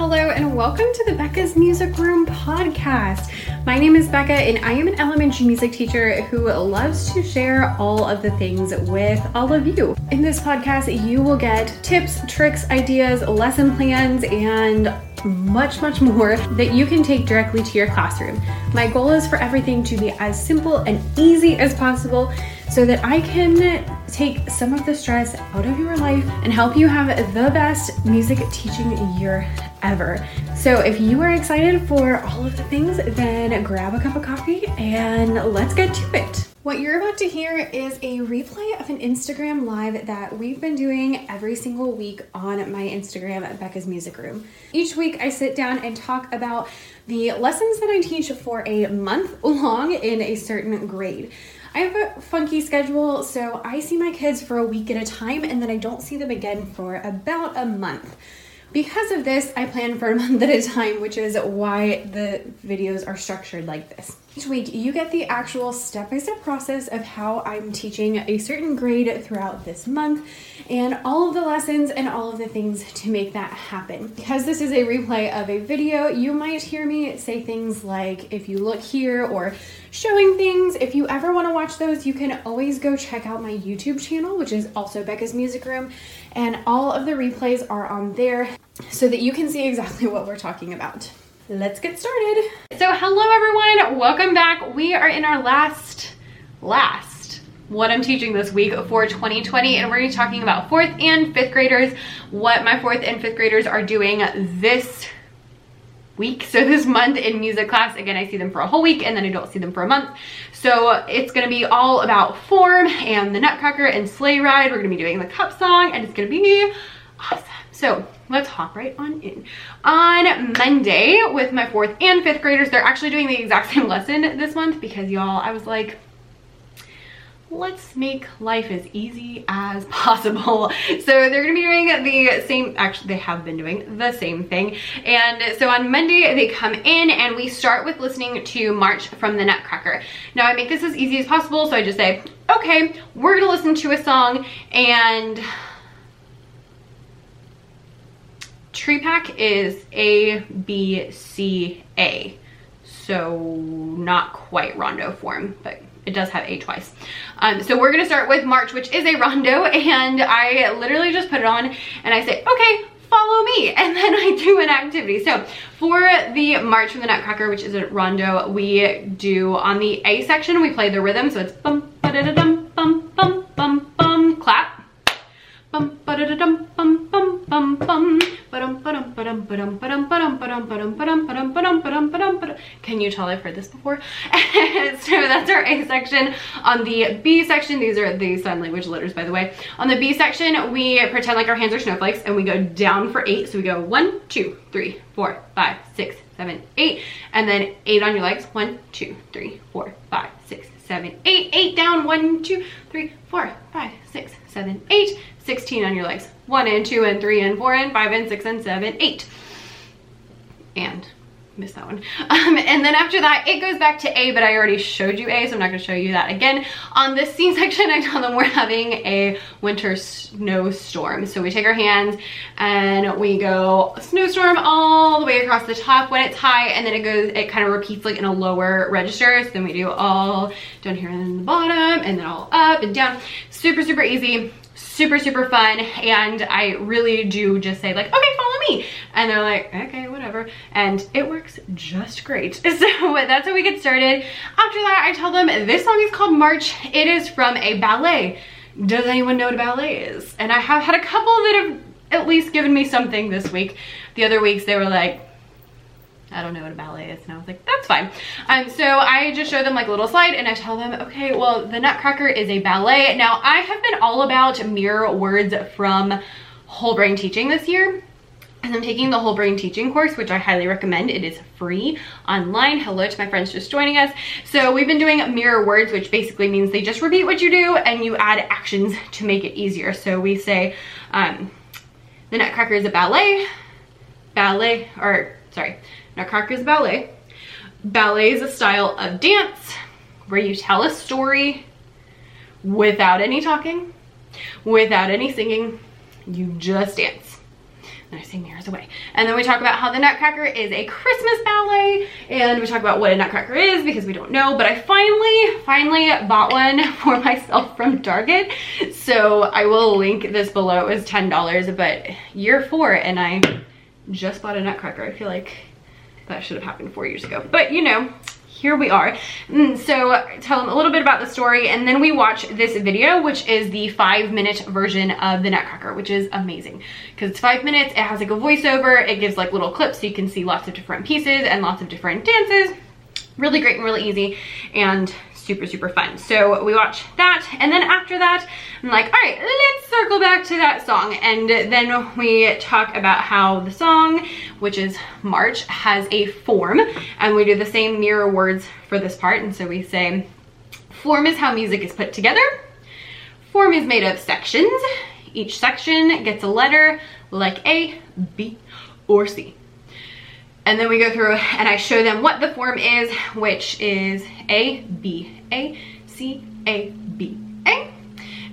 Hello and welcome to the Becca's Music Room podcast. My name is Becca and I am an elementary music teacher who loves to share all of the things with all of you. In this podcast, you will get tips, tricks, ideas, lesson plans, and much more that you can take directly to your classroom. My goal is for everything to be as simple and easy as possible so that I can take some of the stress out of your life and help you have the best music teaching year ever. So if you are excited for all of the things, then grab a cup of coffee and let's get to it. What you're about to hear is a replay of an Instagram live that we've been doing every single week on my Instagram at Becca's Music Room. Each week I sit down and talk about the lessons that I teach for a month long in a certain grade. I have a funky schedule, so I see my kids for a week at a time and then I don't see them again for about a month. Because of this, I plan for a month at a time, which is why the videos are structured like this. Each week, you get the actual step-by-step process of how I'm teaching a certain grade throughout this month and all of the lessons and all of the things to make that happen. Because this is a replay of a video, you might hear me say things like, if you look here, or showing things. If you ever want to watch those, you can always go check out my YouTube channel, which is also Becca's Music Room, and all of the replays are on there so that you can see exactly what we're talking about. Let's get started. So hello everyone, welcome back. We are in our last what I'm teaching this week for 2020, and we're gonna be talking about fourth and fifth graders, what my fourth and fifth graders are doing this week, so this month in music class. Again, I see them for a whole week and then I don't see them for a month. So it's gonna be all about form and the Nutcracker and Sleigh Ride. We're gonna be doing the Cup Song and it's gonna be awesome. So let's hop right on in. On Monday with my fourth and fifth graders, they're actually doing the exact same lesson this month because y'all, I was like, let's make life as easy as possible. So they're gonna be doing the same, actually they have been doing the same thing. And so on Monday they come in and we start with listening to March from the Nutcracker. Now I make this as easy as possible. So I just say, okay, we're gonna listen to a song and tree pack is A, B, C, A. So not quite rondo form, but it does have A twice. So we're gonna start with March, which is a rondo, and I literally just put it on and I say, okay, follow me, and then I do an activity. So for the March from the Nutcracker, which is a rondo, we do on the A section, we play the rhythm, so it's bum ba da da dum bum bum bum bum clap, bum ba da da dum bum bum bum bum. Can you tell I've heard this before? So that's our A section. On the B section, these are the sign language letters, by the way. On the B section, we pretend like our hands are snowflakes and we go down for 8. So we go 1, 2, 3, 4, 5, 6, 7, 8, and then 8 on your legs. 1, 2, 3, 4, 5, 6, 7, 8. 8 down. 1, 2, 3, 4, 5, 6, 7, 8. 16 on your legs. 1 and 2 and 3 and 4 and 5 and 6 and 7, 8. And missed that one. And then after that, it goes back to A, but I already showed you A, so I'm not gonna show you that again. On this C section, I tell them we're having a winter snowstorm. So we take our hands and we go snowstorm all the way across the top when it's high, and then it goes, it kind of repeats like in a lower register. So then we do all down here and then the bottom and then all up and down. Super, super easy. Super fun, and I really do just say like, okay, follow me, and they're like, okay, whatever, and it works just great. So that's how we get started. After that, I tell them this song is called March. It is from a ballet. Does anyone know what a ballet is? And I have had a couple that have at least given me something this week. The other weeks they were like, I don't know what a ballet is, and I was like, that's fine. So I just show them like a little slide and I tell them, okay, well, the Nutcracker is a ballet. Now I have been all about mirror words from Whole Brain Teaching this year, and I'm taking the Whole Brain Teaching course, which I highly recommend. It is free online. Hello to my friends just joining us. So we've been doing mirror words, which basically means they just repeat what you do and you add actions to make it easier. So we say, the Nutcracker is a Nutcracker is ballet. Ballet is a style of dance where you tell a story without any talking, without any singing, you just dance. I say mirrors away. And then we talk about how the Nutcracker is a Christmas ballet, and we talk about what a Nutcracker is because we don't know, but I finally bought one for myself from Target. So I will link this below. It was $10, but year 4 and I just bought a Nutcracker. I feel like that should have happened 4 years ago, but you know, here we are. So tell them a little bit about the story, and then we watch this video, which is the 5-minute version of the Nutcracker, which is amazing because it's 5 minutes. It has like a voiceover. It gives like little clips so you can see lots of different pieces and lots of different dances. Really great and really easy and super, super fun. So we watch that, and then after that, I'm like, all right, let's circle back to that song. And then we talk about how the song, which is March, has a form, and we do the same mirror words for this part. And so we say, form is how music is put together. Form is made of sections. Each section gets a letter like A, B, or C. And then we go through and I show them what the form is, which is A, B, A, C, A, B, A.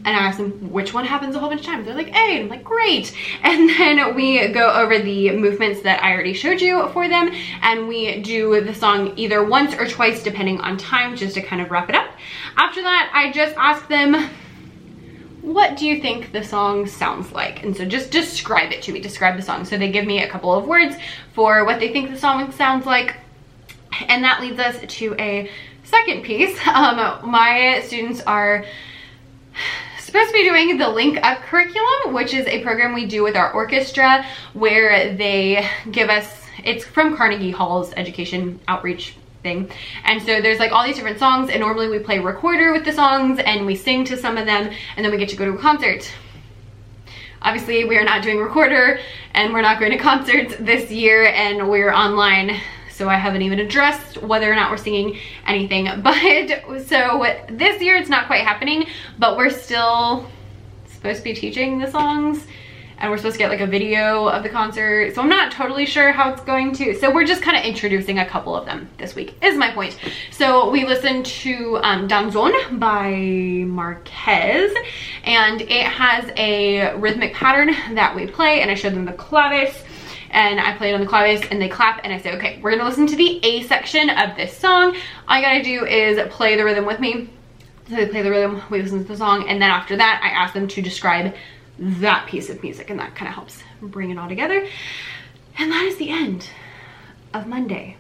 And I ask them which one happens a whole bunch of times. They're like, A. And I'm like, great. And then we go over the movements that I already showed you for them. And we do the song either once or twice, depending on time, just to kind of wrap it up. After that, I just ask them, what do you think the song sounds like? And so just describe it to me, describe the song. So they give me a couple of words for what they think the song sounds like. And that leads us to a second piece. My students are supposed to be doing the Link Up curriculum, which is a program we do with our orchestra where they give us, it's from Carnegie Hall's education outreach thing. And so there's like all these different songs, and normally we play recorder with the songs and we sing to some of them, and then we get to go to a concert. Obviously we are not doing recorder and we're not going to concerts this year, and we're online, so I haven't even addressed whether or not we're singing anything. But so this year it's not quite happening, but we're still supposed to be teaching the songs, and we're supposed to get like a video of the concert. So I'm not totally sure how it's going to. So we're just kind of introducing a couple of them this week is my point. So we listened to Danzón by Márquez, and it has a rhythmic pattern that we play, and I showed them the clavis, and I played on the clavis and they clap, and I say, okay, we're gonna listen to the A section of this song. All you gotta do is play the rhythm with me. So they play the rhythm, we listen to the song, and then after that I ask them to describe that piece of music, and that kind of helps bring it all together. And that is the end of Monday.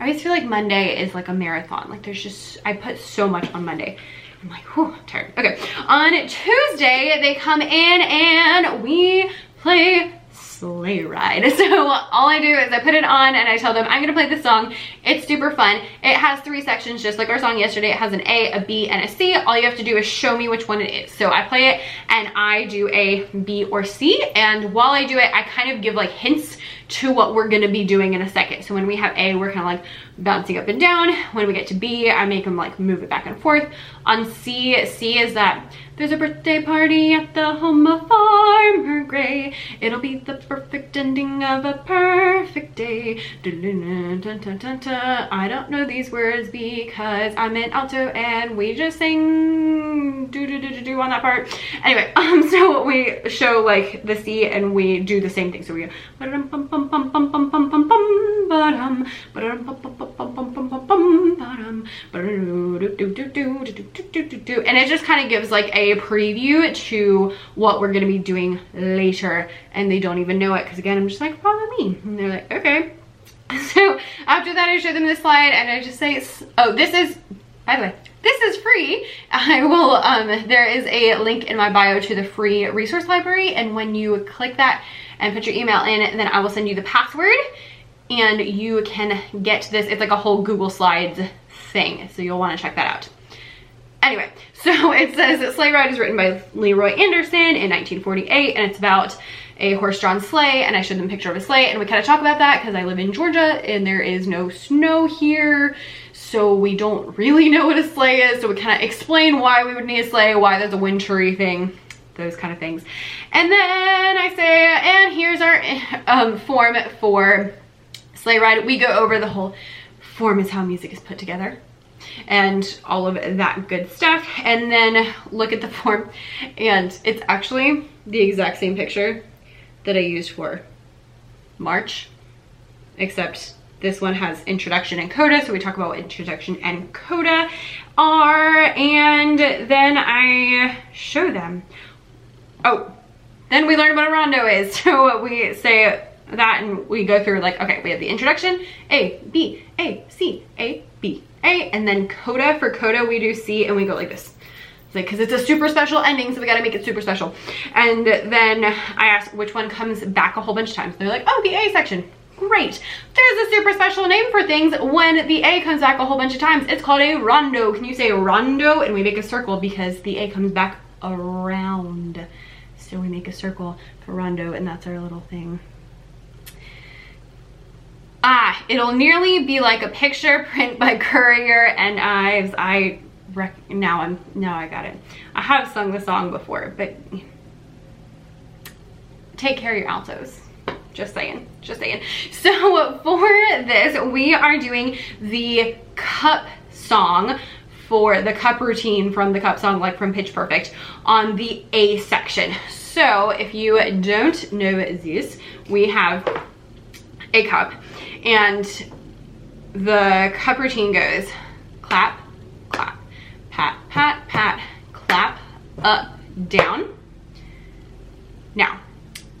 I always feel like Monday is like a marathon. Like there's just, I put so much on Monday. I'm like, whew, I'm tired. Okay, on Tuesday they come in and we play Sleigh Ride. So all I do is I put it on and I tell them I'm gonna play this song. It's super fun. It has 3 sections, just like our song yesterday. It has an A, a B, and a C. All you have to do is show me which one it is. So I play it and I do A, B, or C, and while I do it I kind of give like hints to what we're gonna be doing in a second. So when we have A, we're kind of like bouncing up and down. When we get to B, I make them like move it back and forth. On C is that there's a birthday party at the home of Farmer Gray. It'll be the perfect ending of a perfect day. I don't know these words because I'm in alto and we just sing do on that part. Anyway, so we show like the C and we do the same thing. So we go and it just kind of gives like a preview to what we're gonna be doing later, and they don't even know it because again I'm just like, follow me, and they're like, okay. So after that I show them this slide and I just say, oh, this is, by the way, this is free. I will, there is a link in my bio to the free resource library, and when you click that and put your email in, then I will send you the password and you can get this. It's like a whole Google Slides thing, so you'll want to check that out. Anyway, so it says that Sleigh Ride is written by Leroy Anderson in 1948, and it's about a horse-drawn sleigh, and I showed them a picture of a sleigh, and we kind of talk about that because I live in Georgia and there is no snow here, so we don't really know what a sleigh is, so we kind of explain why we would need a sleigh, why that's a wintry thing, those kind of things. And then I say, and here's our form for Sleigh Ride. We go over the whole form is how music is put together and all of that good stuff, and then look at the form, and it's actually the exact same picture that I used for March, except this one has introduction and coda, so we talk about what introduction and coda are, and then I show them. Oh, then we learn what a rondo is. So we say that and we go through like, okay, we have the introduction, A, B, A, C, A, B, A, and then coda. For coda, we do C and we go like this. Because it's a super special ending, so we gotta make it super special. And then I ask which one comes back a whole bunch of times. They're like, oh, the A section. Great. There's a super special name for things when the A comes back a whole bunch of times. It's called a rondo. Can you say rondo? And we make a circle because the A comes back around. So we make a circle for rondo, and that's our little thing. Ah, it'll nearly be like a picture print by Courier and Ives. Now I got it. I have sung the song before, but take care of your altos. Just saying, just saying. So for this, we are doing the cup song for the cup routine from the cup song, like from Pitch Perfect, on the A section. So if you don't know this, we have a cup, and the cup routine goes clap, clap, pat, pat, pat, clap, up, down. Now,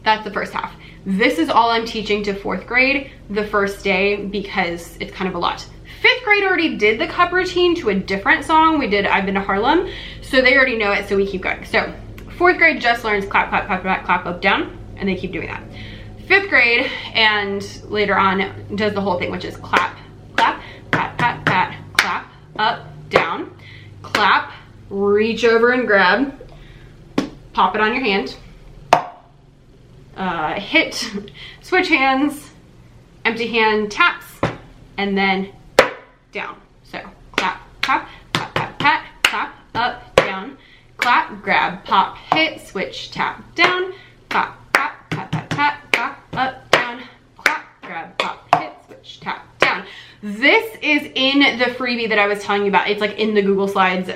that's the first half. This is all I'm teaching to fourth grade the first day because it's kind of a lot. Fifth grade already did the cup routine to a different song. We did I've Been to Harlem, so they already know it, so we keep going. So fourth grade just learns clap, clap, clap, clap, clap, up, down, and they keep doing that. Fifth grade and later on does the whole thing, which is clap, clap, pat, pat, pat, clap, up, down. Clap, reach over and grab, pop it on your hand, hit, switch hands, empty hand taps, and then down. So clap, clap, pat, pat, pat, clap, up, down, clap, grab, pop, hit, switch, tap, down, clap, clap, pat, pat, pat, clap, up, down, clap, grab, pop, hit, switch, tap. This is in the freebie that I was telling you about. It's like in the Google Slides,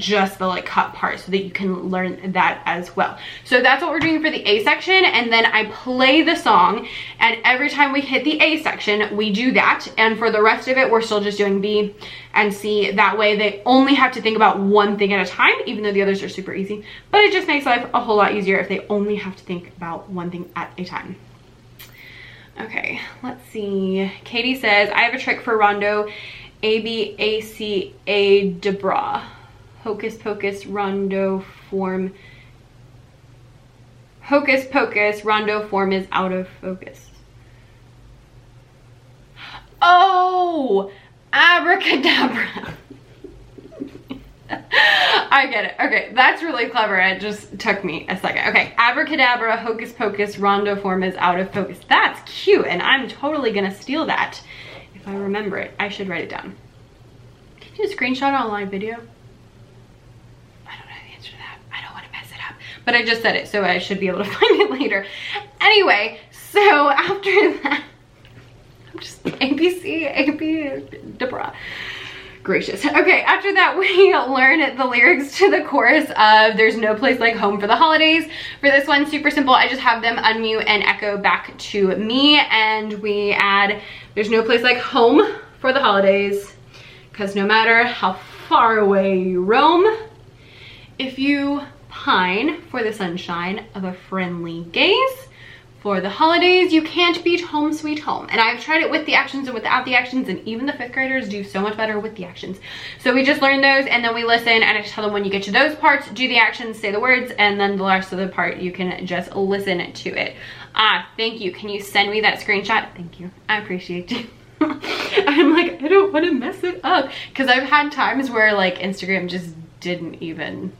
just the like cut part, so that you can learn that as well. So that's what we're doing for the A section, and then I play the song, and every time we hit the A section, we do that, and for the rest of it, we're still just doing B and C. That way they only have to think about one thing at a time, even though the others are super easy, but it just makes life a whole lot easier if they only have to think about one thing at a time. Okay, let's see. Katie says, I have a trick for rondo. A, B, A, C, A, de bras. Hocus pocus, rondo form. Hocus pocus, rondo form is out of focus. Oh, abracadabra. I get it. Okay, that's really clever. It just took me a second. Okay, abracadabra, hocus pocus, rondo form is out of focus. That's cute, and I'm totally gonna steal that if I remember it. I should write it down. Can you do a screenshot on a live video? I don't know the answer to that. I don't want to mess it up, but I just said it, so I should be able to find it later. Anyway, so after that, I'm just ABC, AB, Debra. Gracious. Okay, after that we learn the lyrics to the chorus of There's No Place Like Home for the Holidays. For this one, super simple. I just have them unmute and echo back to me, and we add There's No Place Like Home for the Holidays, because no matter how far away you roam, if you pine for the sunshine of a friendly gaze, for the holidays, you can't beat Home Sweet Home. And I've tried it with the actions and without the actions, and even the fifth graders do so much better with the actions. So we just learn those, and then we listen, and I just tell them when you get to those parts, do the actions, say the words, and then the last of the part, you can just listen to it. Ah, thank you. Can you send me that screenshot? Thank you. I appreciate you. I'm like, I don't want to mess it up, because I've had times where like Instagram just didn't even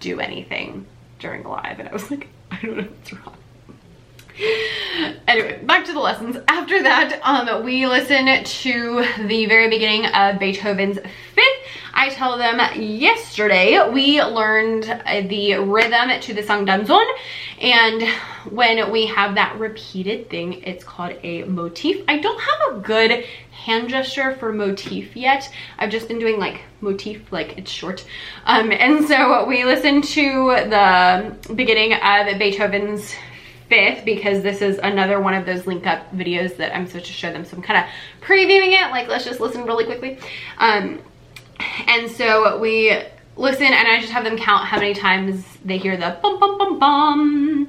do anything during live, and I was like, I don't know what's wrong. Anyway, back to the lessons. After that, we listen to the very beginning of Beethoven's Fifth. I tell them yesterday we learned the rhythm to the song Danzón, and when we have that repeated thing, it's called a motif. I don't have a good hand gesture for motif yet. I've just been doing like motif, like it's short. And so we listen to the beginning of Beethoven's 5th, because this is another one of those link up videos that I'm supposed to show them. So I'm kind of previewing it, like, let's just listen really quickly. And so we listen, and I just have them count how many times they hear the bum bum bum bum.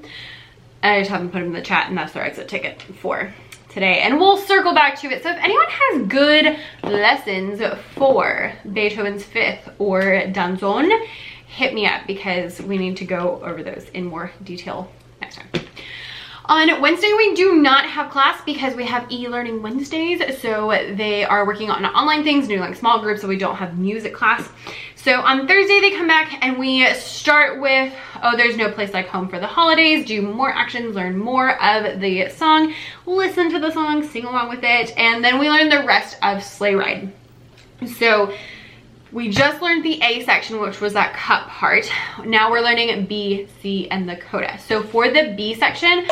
I just have them put them in the chat, and that's their exit ticket for today. And we'll circle back to it. So if anyone has good lessons for Beethoven's Fifth or Danzón, hit me up, because we need to go over those in more detail next time. On Wednesday, we do not have class because we have e-learning Wednesdays. So they are working on online things, doing like small groups, so we don't have music class. So on Thursday, they come back and we start with, oh, There's No Place Like Home for the Holidays, do more actions, learn more of the song, listen to the song, sing along with it, and then we learn the rest of Sleigh Ride. So we just learned the A section, which was that cup part. Now we're learning B, C, and the coda. So for the B section,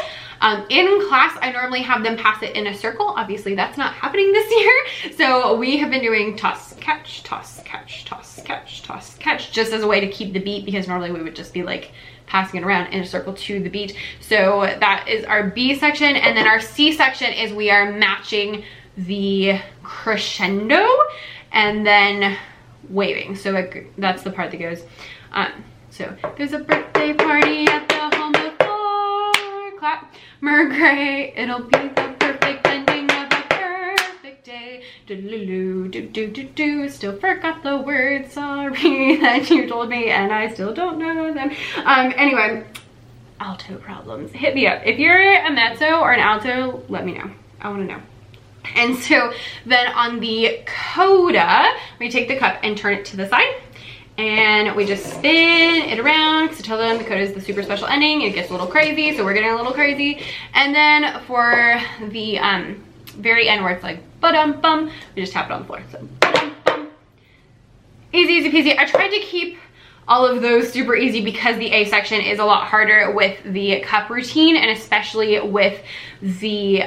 in class, I normally have them pass it in a circle. Obviously, that's not happening this year. So we have been doing toss, catch, toss, catch, toss, catch, toss, catch, just as a way to keep the beat, because normally we would just be like passing it around in a circle to the beat. So that is our B section. And then our C section is we are matching the crescendo and then waving. So that's the part that goes, so there's a birthday party at the home before clap Murray, it'll be the perfect ending of a perfect day. Do do do do do, still forgot the words, sorry that you told me and I still don't know them. Anyway, alto problems, hit me up. If you're a mezzo or an alto, let me know, I want to know. And so then on the coda, we take the cup and turn it to the side, and we just spin it around, because I tell them the coda is the super special ending. It gets a little crazy, so we're getting a little crazy. And then for the very end, where it's like ba-dum bum, we just tap it on the floor. So ba-dum bum, easy, easy peasy. I tried to keep all of those super easy because the A section is a lot harder with the cup routine, and especially with the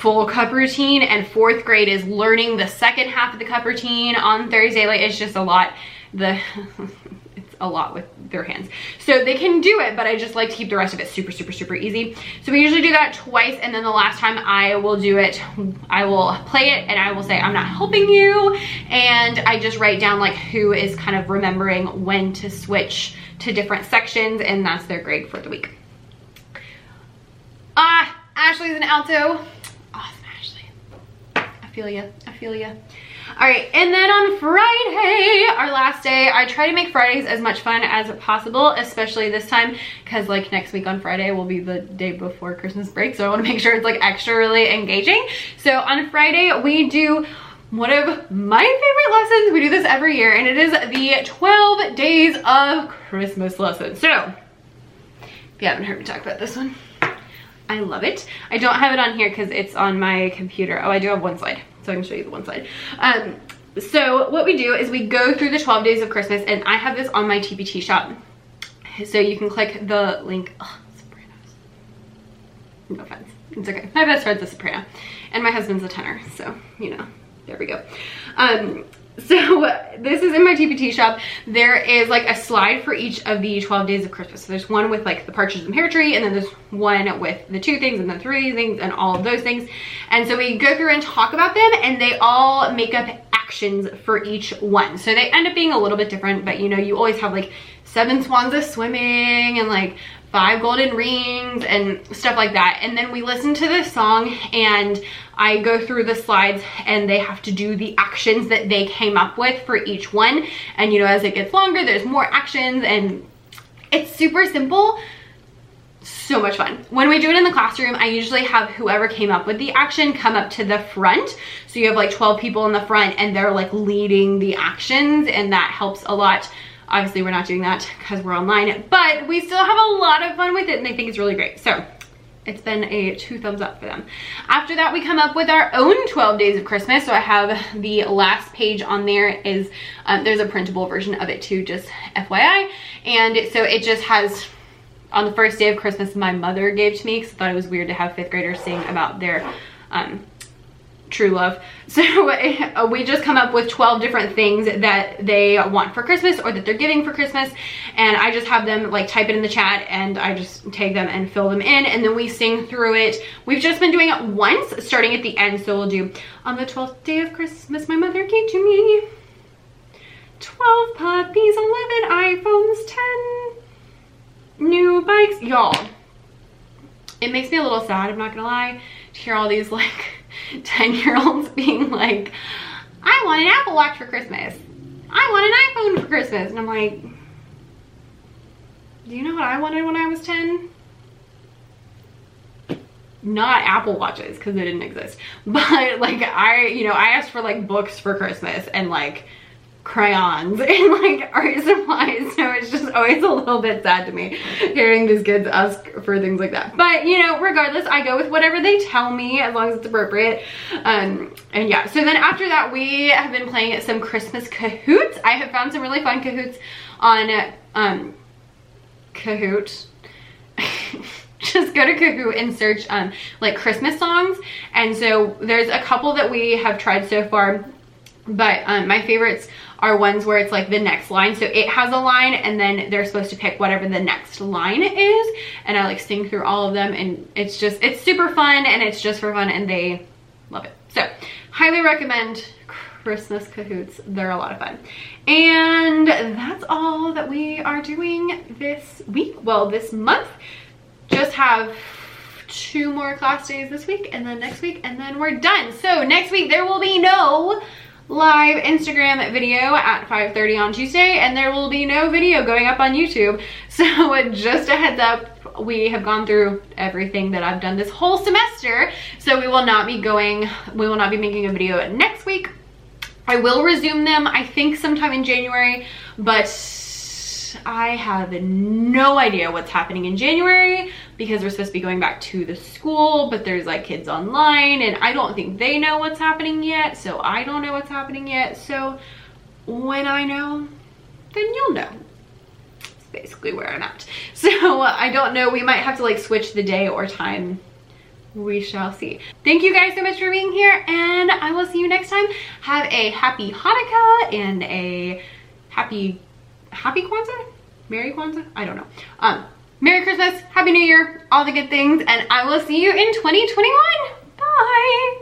full cup routine. And 4th grade is learning the second half of the cup routine on Thursday. Like, it's just a lot. It's a lot with their hands, so they can do it, but I just like to keep the rest of it super super super easy. So we usually do that twice, and then the last time I will do it, I will play it and I will say I'm not helping you, and I just write down like who is kind of remembering when to switch to different sections, and that's their grade for the week. Ashley's an alto. Awesome, Ashley. I feel ya. I feel ya. All right, and then on Friday, our last day, I try to make Fridays as much fun as possible, especially this time, because like next week on Friday will be the day before Christmas break, so I want to make sure it's like extra really engaging. So on Friday, we do one of my favorite lessons. We do this every year, and it is the 12 Days of Christmas lesson. So if you haven't heard me talk about this one, I love it. I don't have it on here because it's on my computer. Oh, I do have one slide, so I can show you the one slide. So what we do is we go through the 12 days of Christmas, and I have this on my TPT shop. So you can click the link. Oh, Sopranos. No offense. It's okay. My best friend's a soprano, and my husband's a tenor, so, you know, there we go. So this is in my TPT shop. There is like a slide for each of the 12 days of Christmas. So there's one with like the partridge and pear tree, and then there's one with the 2 things and the 3 things and all of those things. And so we go through and talk about them, and they all make up actions for each one. So they end up being a little bit different, but you know, you always have like 7 swans of swimming and like 5 golden rings and stuff like that. And then we listen to this song, and I go through the slides, and they have to do the actions that they came up with for each one. And you know, as it gets longer, there's more actions, and it's super simple. So much fun. When we do it in the classroom, I usually have whoever came up with the action come up to the front. So you have like 12 people in the front, and they're like leading the actions, and that helps a lot. Obviously, we're not doing that because we're online, but we still have a lot of fun with it, and I think it's really great. So it's been a 2 thumbs up for them. After that, we come up with our own 12 days of Christmas. So I have the last page on there is, there's a printable version of it too, just FYI. And so it just has, on the first day of Christmas, my mother gave to me because I thought it was weird to have 5th graders sing about their true love. So we just come up with 12 different things that they want for Christmas or that they're giving for Christmas, and I just have them like type it in the chat and I just take them and fill them in, and then we sing through it. We've just been doing it once, starting at the end, so we'll do, on the 12th day of Christmas my mother gave to me 12 puppies, 11 iPhones, 10 new bikes. Y'all, it makes me a little sad, I'm not gonna lie, to hear all these like 10-year-olds being like, I want an Apple Watch for Christmas, I want an iPhone for Christmas, and I'm like, do you know what I wanted when I was 10? Not Apple Watches, because they didn't exist, but like I asked for like books for Christmas and like crayons and like art supplies. So it's just always a little bit sad to me hearing these kids ask for things like that, but you know, regardless, I go with whatever they tell me as long as it's appropriate. And yeah, so then after that we have been playing some Christmas Kahoots. I have found some really fun Kahoots on Kahoot. Just go to Kahoot and search like Christmas songs, and so there's a couple that we have tried so far, but my favorites are ones where it's like the next line, so it has a line and then they're supposed to pick whatever the next line is, and I like sing through all of them, and it's just, it's super fun, and it's just for fun, and they love it. So highly recommend Christmas Kahoots, they're a lot of fun. And that's all that we are doing this week, well, this month. Just have 2 more class days this week, and then next week, and then we're done. So next week there will be no live Instagram video at 5:30 on Tuesday, and there will be no video going up on YouTube. So just a heads up, we have gone through everything that I've done this whole semester, so we will not be making a video next week. I will resume them, I think sometime in January, but I have no idea what's happening in January because we're supposed to be going back to the school, but there's like kids online and I don't think they know what's happening yet, so I don't know what's happening yet. So when I know, then you'll know. It's basically where I'm at. So I don't know, we might have to like switch the day or time. We shall see. Thank you guys so much for being here, and I will see you next time. Have a happy Hanukkah and a happy Kwanzaa? Merry Kwanzaa? I don't know. Merry Christmas, Happy New Year, all the good things, and I will see you in 2021. Bye!